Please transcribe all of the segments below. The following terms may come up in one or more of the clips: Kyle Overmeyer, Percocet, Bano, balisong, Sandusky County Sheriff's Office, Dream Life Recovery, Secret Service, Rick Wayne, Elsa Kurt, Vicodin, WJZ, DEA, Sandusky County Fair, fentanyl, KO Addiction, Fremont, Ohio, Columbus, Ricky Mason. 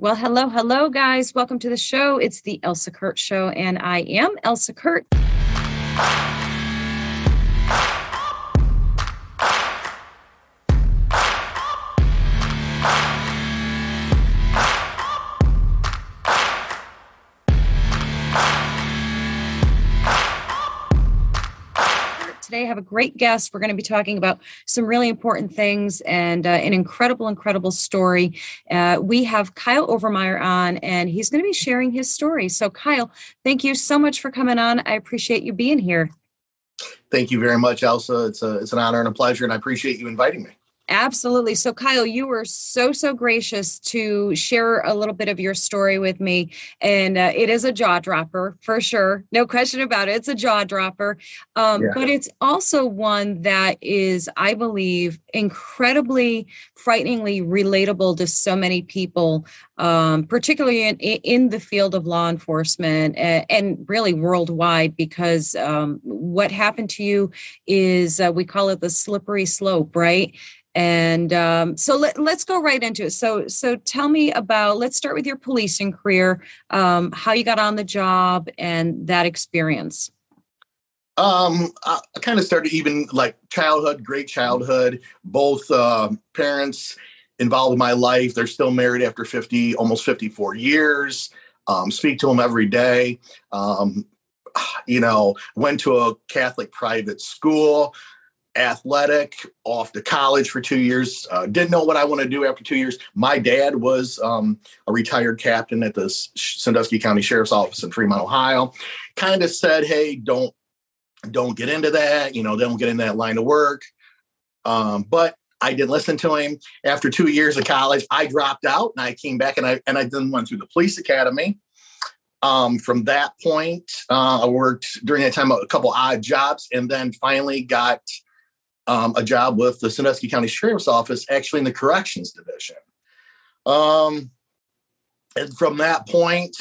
Well, hello, guys. Welcome to the show. It's the Elsa Kurt Show, and I am Elsa Kurt. Today I have a great guest. We're going to be talking about some really important things and an incredible story. We have Kyle Overmeyer on, and he's going to be sharing his story. So Kyle, thank you so much for coming on. I appreciate you being here. Thank you very much, Elsa. It's an honor and a pleasure, and I appreciate you inviting me. Absolutely. So Kyle, you were so gracious to share a little bit of your story with me. And it is a jaw dropper for sure. No question about it. It's a jaw dropper. But it's also one that is, I believe, incredibly, frighteningly relatable to so many people, particularly in the field of law enforcement and really worldwide, because what happened to you is we call it the slippery slope, right? And so let's go right into it. So tell me about, let's start with your policing career, how you got on the job and that experience. I kind of started even like childhood, great childhood, both parents involved in my life. They're still married after almost 54 years. Speak to them every day. Went to a Catholic private school. Athletic, off to college for 2 years. Didn't know what I want to do after 2 years. My dad was a retired captain at the Sandusky County Sheriff's Office in Fremont, Ohio. Kind of said, hey, don't get into that. Don't get in that line of work. But I didn't listen to him. After 2 years of college, I dropped out and I came back and I then went through the police academy. From that point, I worked during that time a couple odd jobs, and then finally got a job with the Sandusky County Sheriff's Office, actually in the corrections division. And from that point,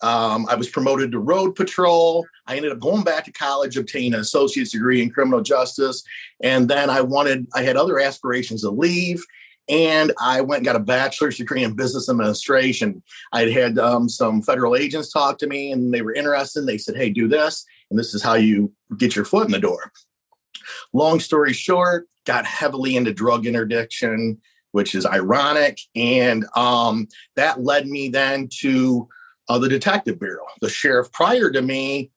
I was promoted to road patrol. I ended up going back to college, obtaining an associate's degree in criminal justice. And then I had other aspirations to leave. And I went and got a bachelor's degree in business administration. I'd had some federal agents talk to me, and they were interested. They said, hey, do this. And this is how you get your foot in the door. Long story short, got heavily into drug interdiction, which is ironic. And that led me then to the Detective Bureau. The sheriff prior to me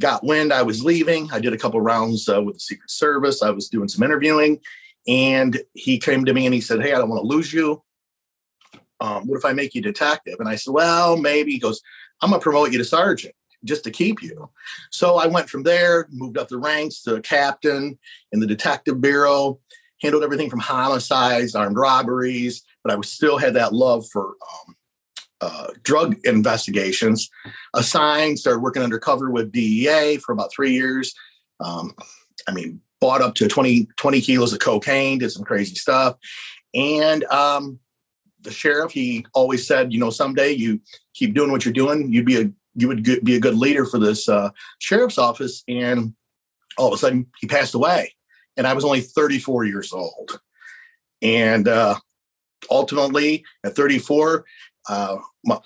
got wind I was leaving. I did a couple rounds with the Secret Service. I was doing some interviewing, and he came to me and he said, hey, I don't want to lose you. What if I make you detective? And I said, well, maybe. He goes, I'm going to promote you to sergeant, just to keep you. So I went from there, moved up the ranks to captain in the Detective Bureau, handled everything from homicides, armed robberies, but I still had that love for drug investigations. Assigned, started working undercover with DEA for about 3 years. Bought up to 20 kilos of cocaine, did some crazy stuff. And the sheriff, he always said, someday you keep doing what you're doing, you would be a good leader for this sheriff's office. And all of a sudden he passed away, and I was only 34 years old. And ultimately at 34,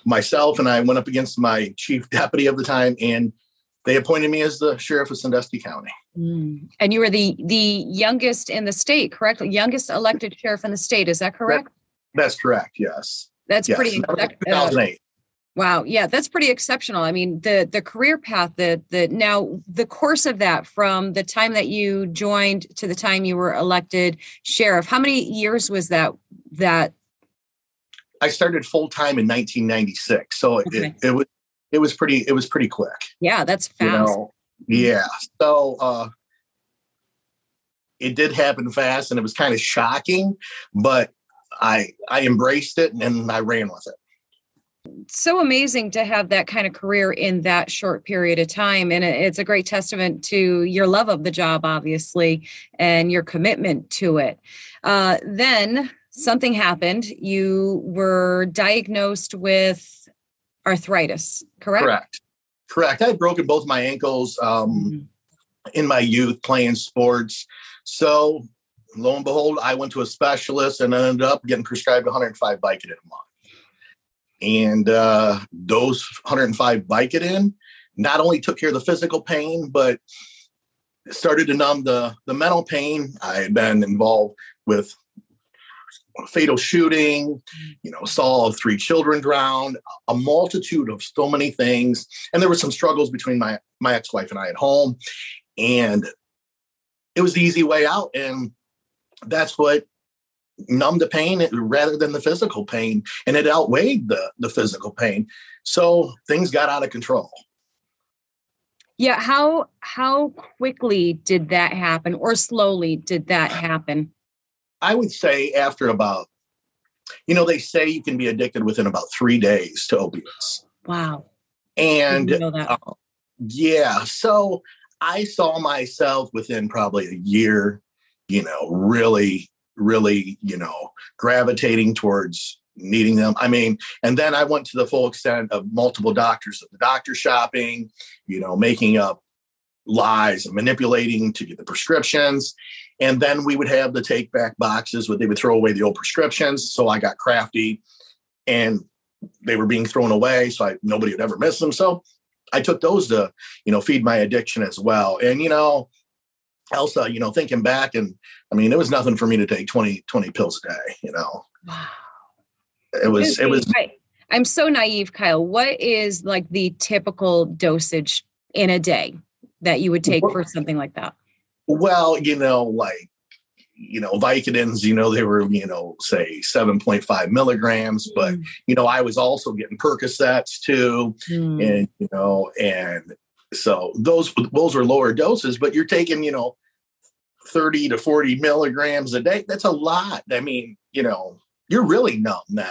myself and I went up against my chief deputy of the time, and they appointed me as the sheriff of Sandusky County. Mm. And you were the youngest in the state, correct? Youngest elected sheriff in the state. Is that correct? That's correct. Yes. That's pretty. That 2008. Wow. Yeah, that's pretty exceptional. I mean, the career path, now the course of that from the time that you joined to the time you were elected sheriff, how many years was that? I started full time in 1996. So okay. It was pretty quick. Yeah, that's fast. Yeah. So it did happen fast, and it was kind of shocking, but I embraced it and I ran with it. So amazing to have that kind of career in that short period of time. And it's a great testament to your love of the job, obviously, and your commitment to it. Then something happened. You were diagnosed with arthritis, correct? Correct. I had broken both my ankles in my youth playing sports. So lo and behold, I went to a specialist and ended up getting prescribed 105 Vicodin a month. And those 105 bike it in not only took care of the physical pain, but started to numb the mental pain. I had been involved with fatal shooting, you know, saw 3 children drowned, a multitude of so many things. And there were some struggles between my ex-wife and I at home. And it was the easy way out. And that's what numbed the pain rather than the physical pain. And it outweighed the physical pain. So things got out of control. Yeah. How quickly did that happen, or slowly did that happen? I would say after about, you know, they say you can be addicted within about 3 days to opiates. Wow. And I didn't know that. Yeah, so I saw myself within probably a year, you know, really, you know, gravitating towards needing them. I mean, and then I went to the full extent of multiple doctors, of the doctor shopping, you know, making up lies and manipulating to get the prescriptions. And then we would have the take back boxes where they would throw away the old prescriptions. So I got crafty and they were being thrown away. So nobody would ever miss them. So I took those to, you know, feed my addiction as well. And, you know, Elsa, you know, thinking back, and I mean, it was nothing for me to take 20 pills a day, you know. Wow. It was. I'm so naive, Kyle. What is like the typical dosage in a day that you would take for something like that? Well, you know, like, you know, Vicodins, you know, they were, you know, say 7.5 milligrams, but, you know, I was also getting Percocets too. And, you know, and so those were lower doses, but you're taking, you know, 30 to 40 milligrams a day. That's a lot. I mean, you know, you're really numb then.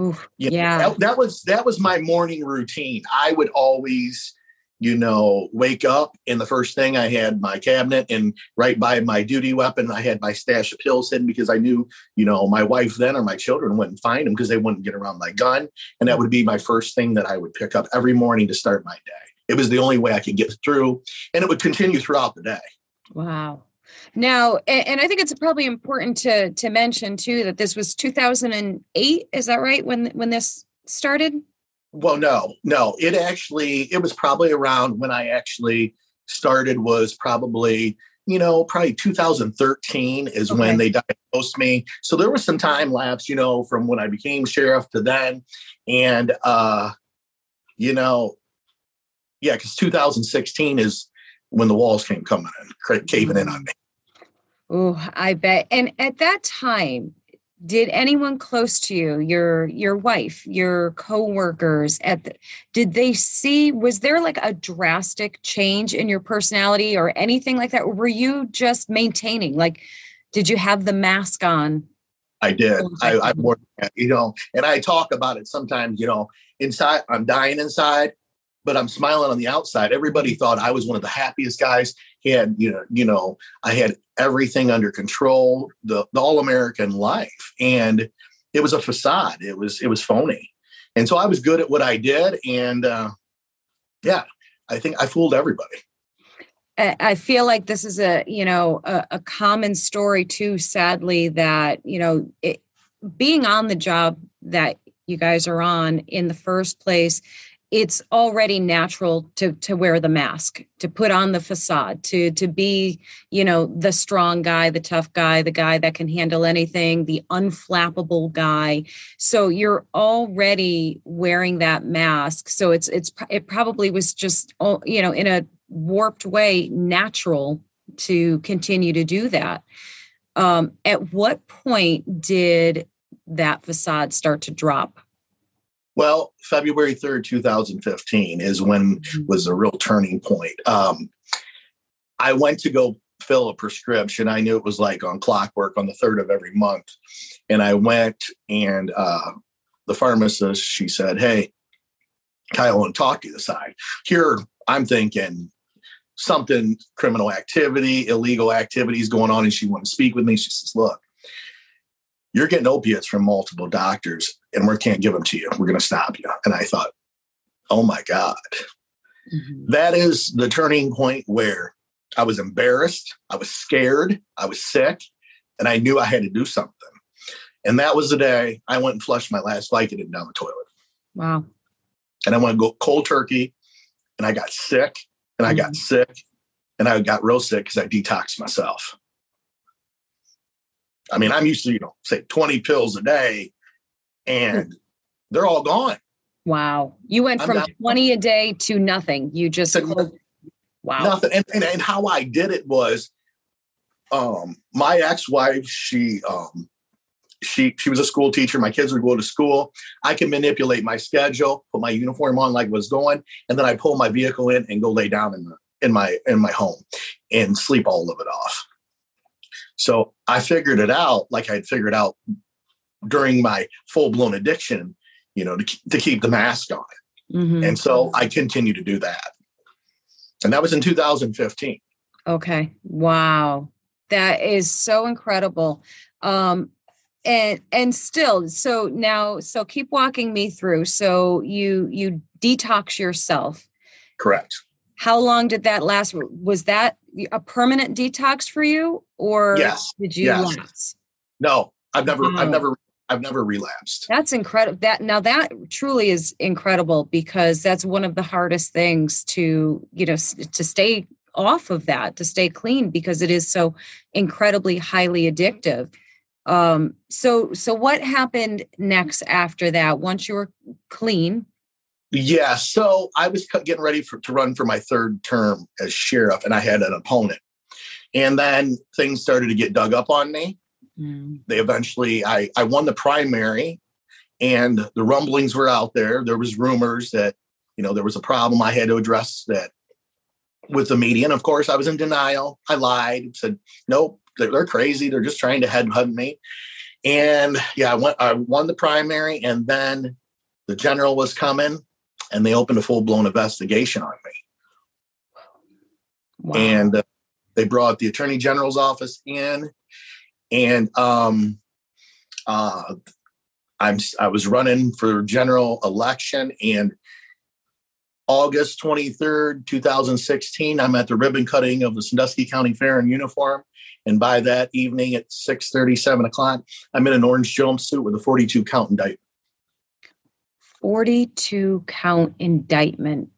Oof, yeah. That was my morning routine. I would always, you know, wake up and the first thing I had my cabinet, and right by my duty weapon, I had my stash of pills hidden because I knew, you know, my wife then or my children wouldn't find them because they wouldn't get around my gun. And that would be my first thing that I would pick up every morning to start my day. It was the only way I could get through, and it would continue throughout the day. Wow. Now, and I think it's probably important to mention too, that this was 2008. Is that right? When this started? Well, no, it was probably around when I actually started was probably, you know, probably 2013 is okay. When they diagnosed me. So there was some time lapse, you know, from when I became sheriff to then. And, you know, yeah, because 2016 is when the walls came caving in on me. Oh, I bet. And at that time, did anyone close to you, your wife, your coworkers, did they see, was there like a drastic change in your personality or anything like that? Or were you just maintaining? Like, did you have the mask on? I did. I wore, you know, and I talk about it sometimes, you know, inside, I'm dying inside, but I'm smiling on the outside. Everybody thought I was one of the happiest guys. He had, you know, I had everything under control, the all-American life. And it was a facade. It was phony. And so I was good at what I did. And yeah, I think I fooled everybody. I feel like this is a, you know, a common story too, sadly, that, you know, being on the job that you guys are on in the first place, it's already natural to wear the mask, to put on the facade, to be, you know, the strong guy, the tough guy, the guy that can handle anything, the unflappable guy. So you're already wearing that mask. So it probably was just, you know, in a warped way, natural to continue to do that. At what point did that facade start to drop? Well, February 3rd, 2015 is when was the real turning point. I went to go fill a prescription. I knew it was like on clockwork on the 3rd of every month. And I went, and the pharmacist, she said, "Hey, Kyle, I want to talk to you this side." Here, I'm thinking something, criminal activity, illegal activities going on. And she wanted to speak with me. She says, "Look, you're getting opiates from multiple doctors, and we can't give them to you. We're going to stop you." And I thought, oh my God, that is the turning point where I was embarrassed. I was scared. I was sick, and I knew I had to do something. And that was the day I went and flushed my last Vicodin down the toilet. Wow. And I want to go cold turkey. And I got sick and I got sick and I got real sick because I detoxed myself. I mean, I'm used to, you know, say 20 pills a day and they're all gone. Wow. You went from 20 a day to nothing. You just. Wow. Nothing. And how I did it was my ex-wife, she was a school teacher. My kids would go to school. I can manipulate my schedule, put my uniform on like it was going, and then I pull my vehicle in and go lay down in my home and sleep all of it off. So I figured it out like I'd figured out during my full-blown addiction, you know, to keep the mask on. Mm-hmm. And so I continue to do that. And that was in 2015. Okay. Wow. That is so incredible. And still, so now, so keep walking me through. So you detox yourself. Correct. How long did that last? Was that a permanent detox for you, or did you lapse? No, I've never relapsed. That's incredible. That truly is incredible, because that's one of the hardest things to, you know, to stay off of that, to stay clean, because it is so incredibly highly addictive. So what happened next after that, once you were clean? Yeah. So I was getting ready to run for my third term as sheriff, and I had an opponent, and then things started to get dug up on me. They eventually, I won the primary, and the rumblings were out there. There was rumors that, you know, there was a problem. I had to address that with the media. And of course I was in denial. I lied, said, nope, they're crazy. They're just trying to headhunt me. And yeah, I won the primary, and then the general was coming, and they opened a full blown investigation on me. Wow. And they brought the attorney general's office in. And I was running for general election, and August 23rd, 2016, I'm at the ribbon cutting of the Sandusky County Fair in uniform. And by that evening at 6:30, 7 o'clock, I'm in an orange jumpsuit with a 42 count indictment. 42 count indictment.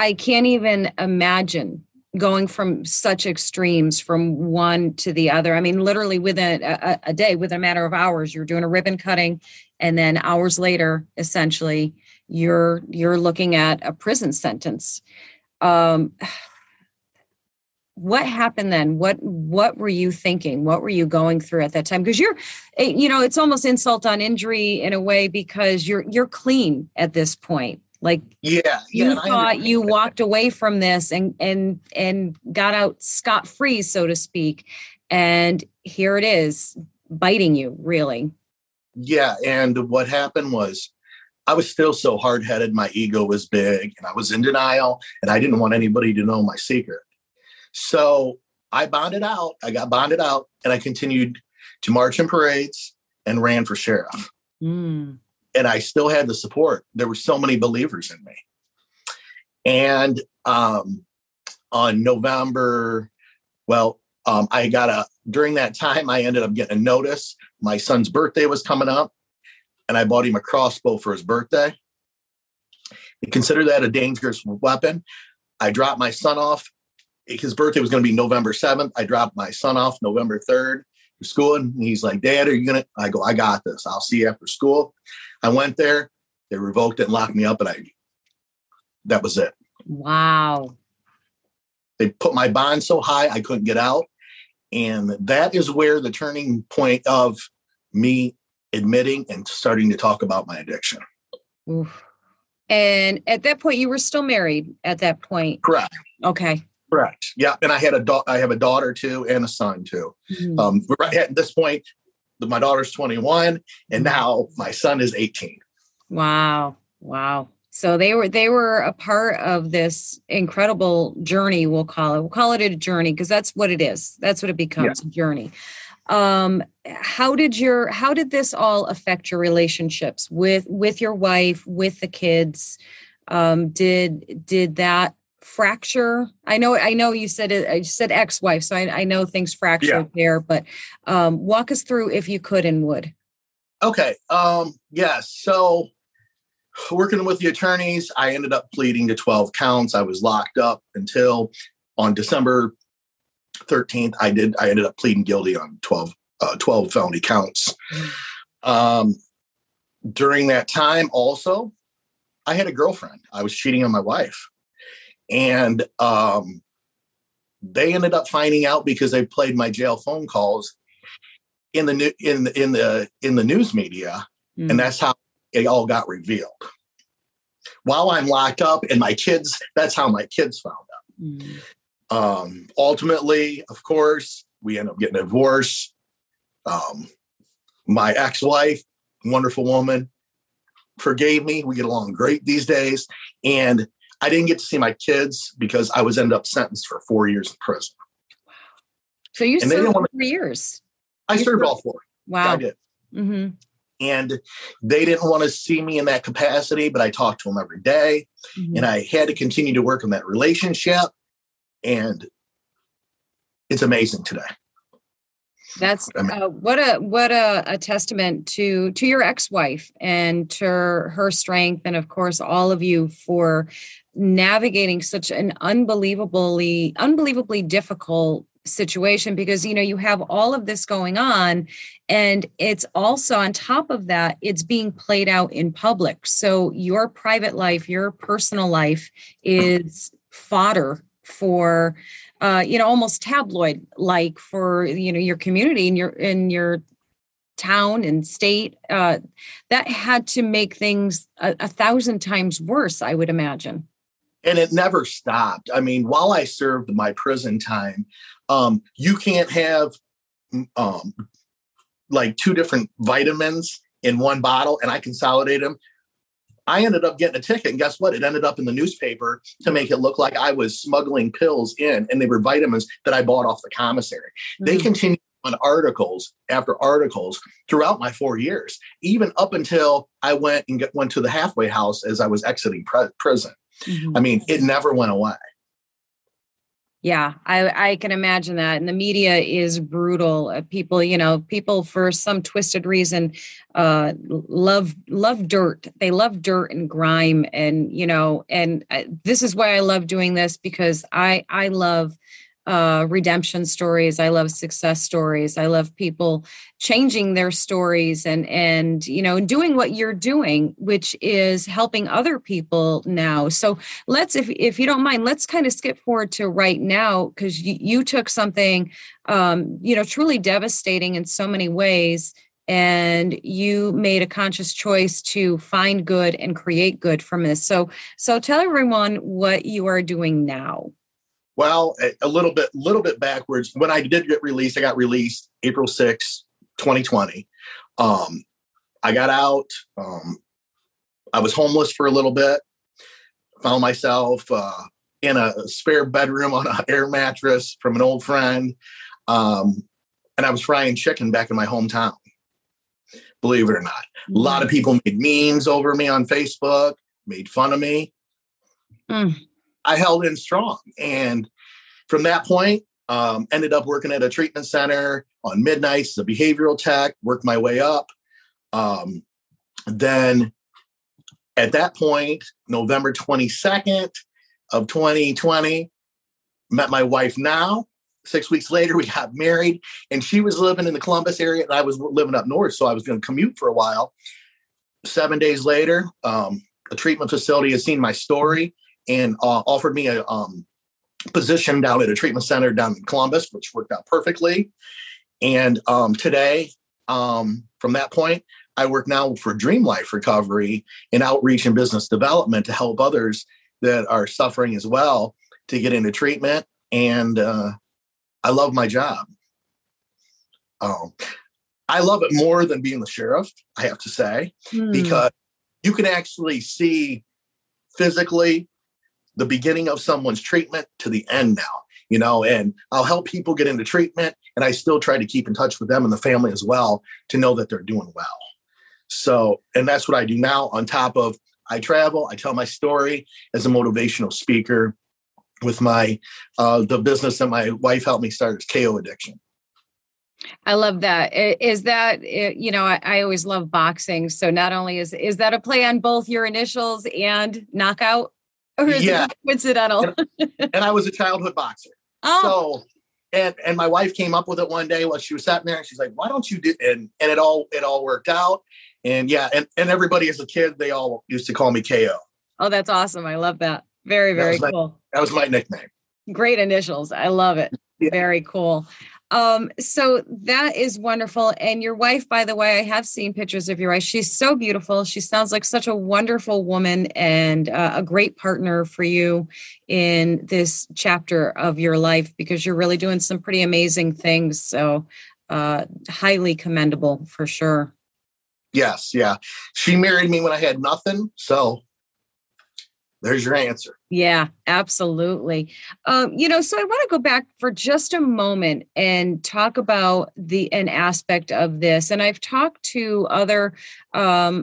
I can't even imagine going from such extremes from one to the other. I mean, literally within a day, within a matter of hours, you're doing a ribbon cutting, and then hours later, essentially, you're looking at a prison sentence. What happened then? What were you thinking? What were you going through at that time? Because you're, you know, it's almost insult on injury in a way, because you're clean at this point. Like, you thought you walked away from this and got out scot-free, so to speak. And here it is biting you, really. Yeah. And what happened was I was still so hard-headed. My ego was big, and I was in denial, and I didn't want anybody to know my secret. So I bonded out. I got bonded out, and I continued to march in parades and ran for sheriff. Mm. And I still had the support. There were so many believers in me. And on November, during that time, I ended up getting a notice. My son's birthday was coming up, and I bought him a crossbow for his birthday. I consider that a dangerous weapon. I dropped my son off. His birthday was going to be November 7th. I dropped my son off November 3rd. School, and he's like, Dad, are you gonna? I go, I got this. I'll see you after school. I went there. They revoked it and locked me up, and that was it. Wow. They put my bond so high I couldn't get out, and that is where the turning point of me admitting and starting to talk about my addiction. Oof. And at that point, you were still married. At that point, correct. Okay. Correct. Yeah. And I had I have a daughter too, and a son too. Mm-hmm. Right at this point, my daughter's 21, and now my son is 18. Wow. Wow. So they were a part of this incredible journey. We'll call it a journey, because that's what it is. That's what it becomes, a journey. How did this all affect your relationships with your wife, with the kids? Did that fracture? I know you said ex-wife, so I know things fractured there, but walk us through if you could and would. Okay. Yes. Yeah, so working with the attorneys, I ended up pleading to 12 counts. I was locked up until on December 13th. I ended up pleading guilty on 12 felony counts. During that time also, I had a girlfriend. I was cheating on my wife. And they ended up finding out because they played my jail phone calls in the news media. Mm. And that's how it all got revealed. While I'm locked up and my kids, that's how my kids found out. Mm. Ultimately, of course, we end up getting a divorce. My ex-wife, wonderful woman, forgave me. We get along great these days. And I didn't get to see my kids because I was ended up sentenced for 4 years in prison. So you served 4 years. I served all 4. Wow. I did. Mm-hmm. And they didn't want to see me in that capacity, but I talked to them every day. Mm-hmm. And I had to continue to work on that relationship. And it's amazing today. That's what a testament to your ex-wife and to her strength. And of course, all of you for navigating such an unbelievably difficult situation, because, you know, you have all of this going on, and it's also on top of that, it's being played out in public. So your private life, your personal life is fodder for, almost tabloid, like for, your community and your town and state, that had to make things a 1,000 times worse, I would imagine. And it never stopped. I mean, while I served my prison time, you can't have like 2 different vitamins in one bottle, and I consolidate them. I ended up getting a ticket, and guess what? It ended up in the newspaper to make it look like I was smuggling pills in, and they were vitamins that I bought off the commissary. Mm-hmm. They continued on articles after articles throughout my 4 years, even up until I went to the halfway house as I was exiting prison. Mm-hmm. I mean, it never went away. Yeah, I can imagine that. And the media is brutal. People, people for some twisted reason, love dirt. They love dirt and grime. And, this is why I love doing this, because I love redemption stories. I love success stories. I love people changing their stories and doing what you're doing, which is helping other people now. So let's, if you don't mind, let's kind of skip forward to right now, because you took something, truly devastating in so many ways, and you made a conscious choice to find good and create good from this. So tell everyone what you are doing now. Well, a little bit backwards. When I did get released, I got released April 6, 2020. I got out. I was homeless for a little bit. Found myself in a spare bedroom on an air mattress from an old friend. And I was frying chicken back in my hometown, believe it or not. A lot of people made memes over me on Facebook, made fun of me. Mm. I held in strong. And from that point, ended up working at a treatment center on midnights, the behavioral tech, worked my way up. Then at that point, November 22nd of 2020, met my wife now. 6 weeks later, we got married, and she was living in the Columbus area and I was living up north. So I was going to commute for a while. 7 days later, a treatment facility had seen my story and offered me a position down at a treatment center down in Columbus, which worked out perfectly. And today, from that point, I work now for Dream Life Recovery in outreach and business development to help others that are suffering as well to get into treatment. And I love my job. I love it more than being the sheriff, I have to say, because you can actually see physically the beginning of someone's treatment to the end now, and I'll help people get into treatment. And I still try to keep in touch with them and the family as well to know that they're doing well. So, and that's what I do now. On top of, I travel, I tell my story as a motivational speaker with the business that my wife helped me start is KO Addiction. I love that. Is that, you know, I always love boxing. So not only is that a play on both your initials and knockout, or is it coincidental? And I was a childhood boxer. Oh. So, and my wife came up with it one day while she was sitting there and she's like, why don't you do, and it all worked out. And yeah. And everybody as a kid, they all used to call me KO. Oh, that's awesome. I love that. Very, very cool. That was my nickname. Great initials. I love it. Yeah. Very cool. So that is wonderful. And your wife, by the way, I have seen pictures of your wife. She's so beautiful. She sounds like such a wonderful woman and a great partner for you in this chapter of your life, because you're really doing some pretty amazing things. So highly commendable for sure. Yes. Yeah. She married me when I had nothing. So there's your answer. Yeah, absolutely. You know, so I want to go back for just a moment and talk about an aspect of this. And I've talked to other law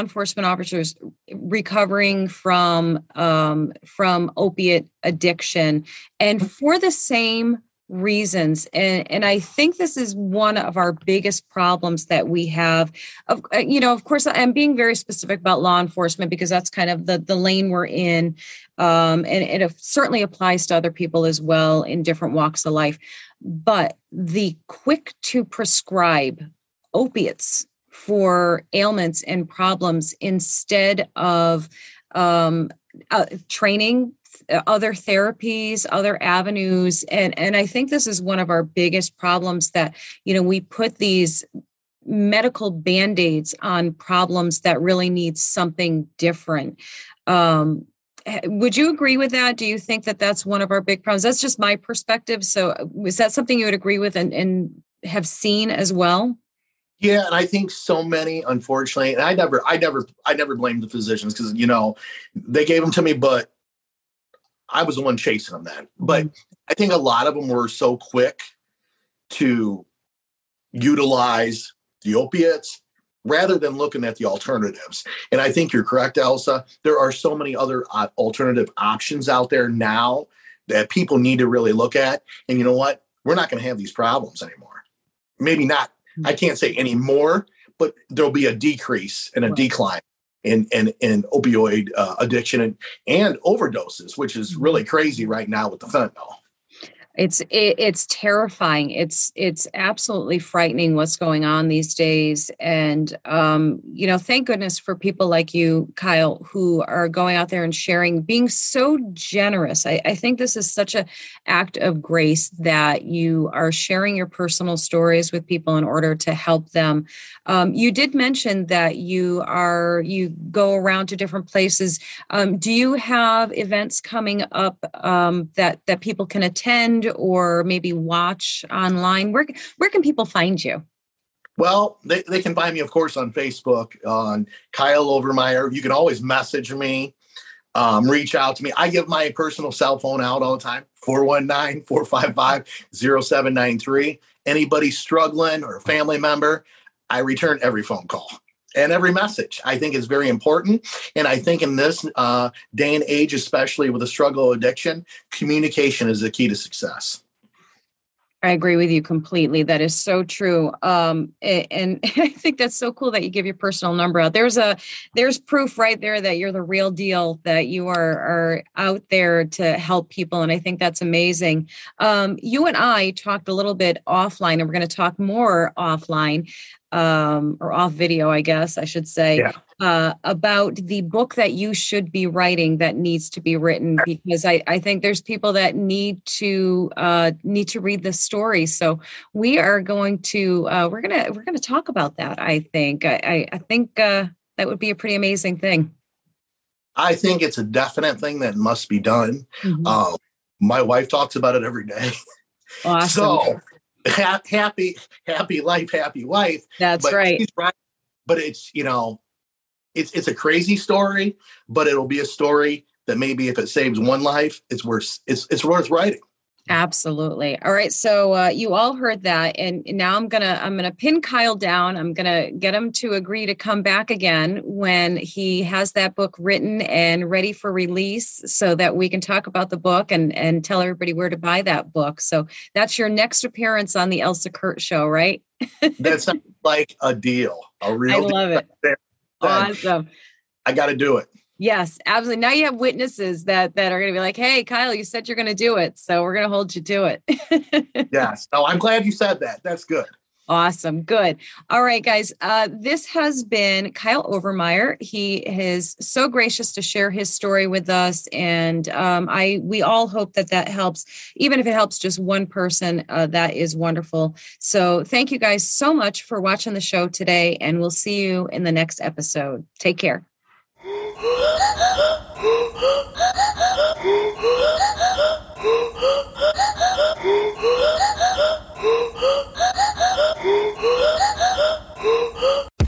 enforcement officers recovering from opiate addiction, and for the same reasons. And I think this is one of our biggest problems that we have. You know, of course, I'm being very specific about law enforcement because that's kind of the lane we're in. And it certainly applies to other people as well in different walks of life. But the quick to prescribe opiates for ailments and problems instead of training, other therapies, other avenues. And I think this is one of our biggest problems, that, you know, we put these medical band-aids on problems that really need something different. Would you agree with that? Do you think that that's one of our big problems? That's just my perspective. So is that something you would agree with and have seen as well? Yeah. And I think so many, unfortunately, and I never blamed the physicians, because, you know, they gave them to me, but I was the one chasing them then. But I think a lot of them were so quick to utilize the opiates rather than looking at the alternatives. And I think you're correct, Elsa. There are so many other alternative options out there now that people need to really look at. And you know what? We're not going to have these problems anymore. Maybe not. I can't say anymore, but there'll be a decrease and a decline in opioid addiction and overdoses, which is really crazy right now with the fentanyl. It's terrifying. It's absolutely frightening what's going on these days. And, you know, thank goodness for people like you, Kyle, who are going out there and sharing, being so generous. I think this is such an act of grace that you are sharing your personal stories with people in order to help them. You did mention that you go around to different places. Do you have events coming up that people can attend, or maybe watch online? Where can people find you? Well, they can find me, of course, on Facebook, on Kyle Overmeyer. You can always message me, reach out to me. I give my personal cell phone out all the time, 419-455-0793. Anybody struggling or a family member, I return every phone call and every message. I think is very important. And I think in this day and age, especially with the struggle of addiction, communication is the key to success. I agree with you completely. That is so true. And I think that's so cool that you give your personal number out. There's proof right there that you're the real deal, that you are out there to help people. And I think that's amazing. You and I talked a little bit offline, and we're going to talk more offline. Or off video, I guess I should say, about the book that you should be writing, that needs to be written, because I think there's people that need to read this story. So we are going to we're gonna talk about that. I think I think that would be a pretty amazing thing. I think it's a definite thing that must be done. Mm-hmm. My wife talks about it every day. Awesome. So, happy life, happy wife. That's right. But it's, you know, it's a crazy story, but it'll be a story that maybe if it saves one life, it's worth writing. Absolutely. All right. So you all heard that. And now I'm going to pin Kyle down. I'm going to get him to agree to come back again when he has that book written and ready for release so that we can talk about the book and tell everybody where to buy that book. So that's your next appearance on the Elsa Kurt Show, right? That sounds like a deal. A real deal. I love it. Right, awesome. I got to do it. Yes, absolutely. Now you have witnesses that are going to be like, hey, Kyle, you said you're going to do it. So we're going to hold you to it. Yes. No, I'm glad you said that. That's good. Awesome. Good. All right, guys. This has been Kyle Overmeyer. He is so gracious to share his story with us. And we all hope that helps. Even if it helps just one person, that is wonderful. So thank you guys so much for watching the show today. And we'll see you in the next episode. Take care.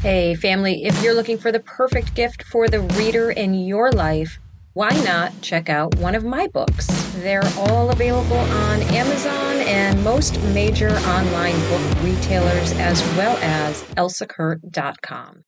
Hey family, if you're looking for the perfect gift for the reader in your life, why not check out one of my books? They're all available on Amazon and most major online book retailers, as well as elsakurt.com.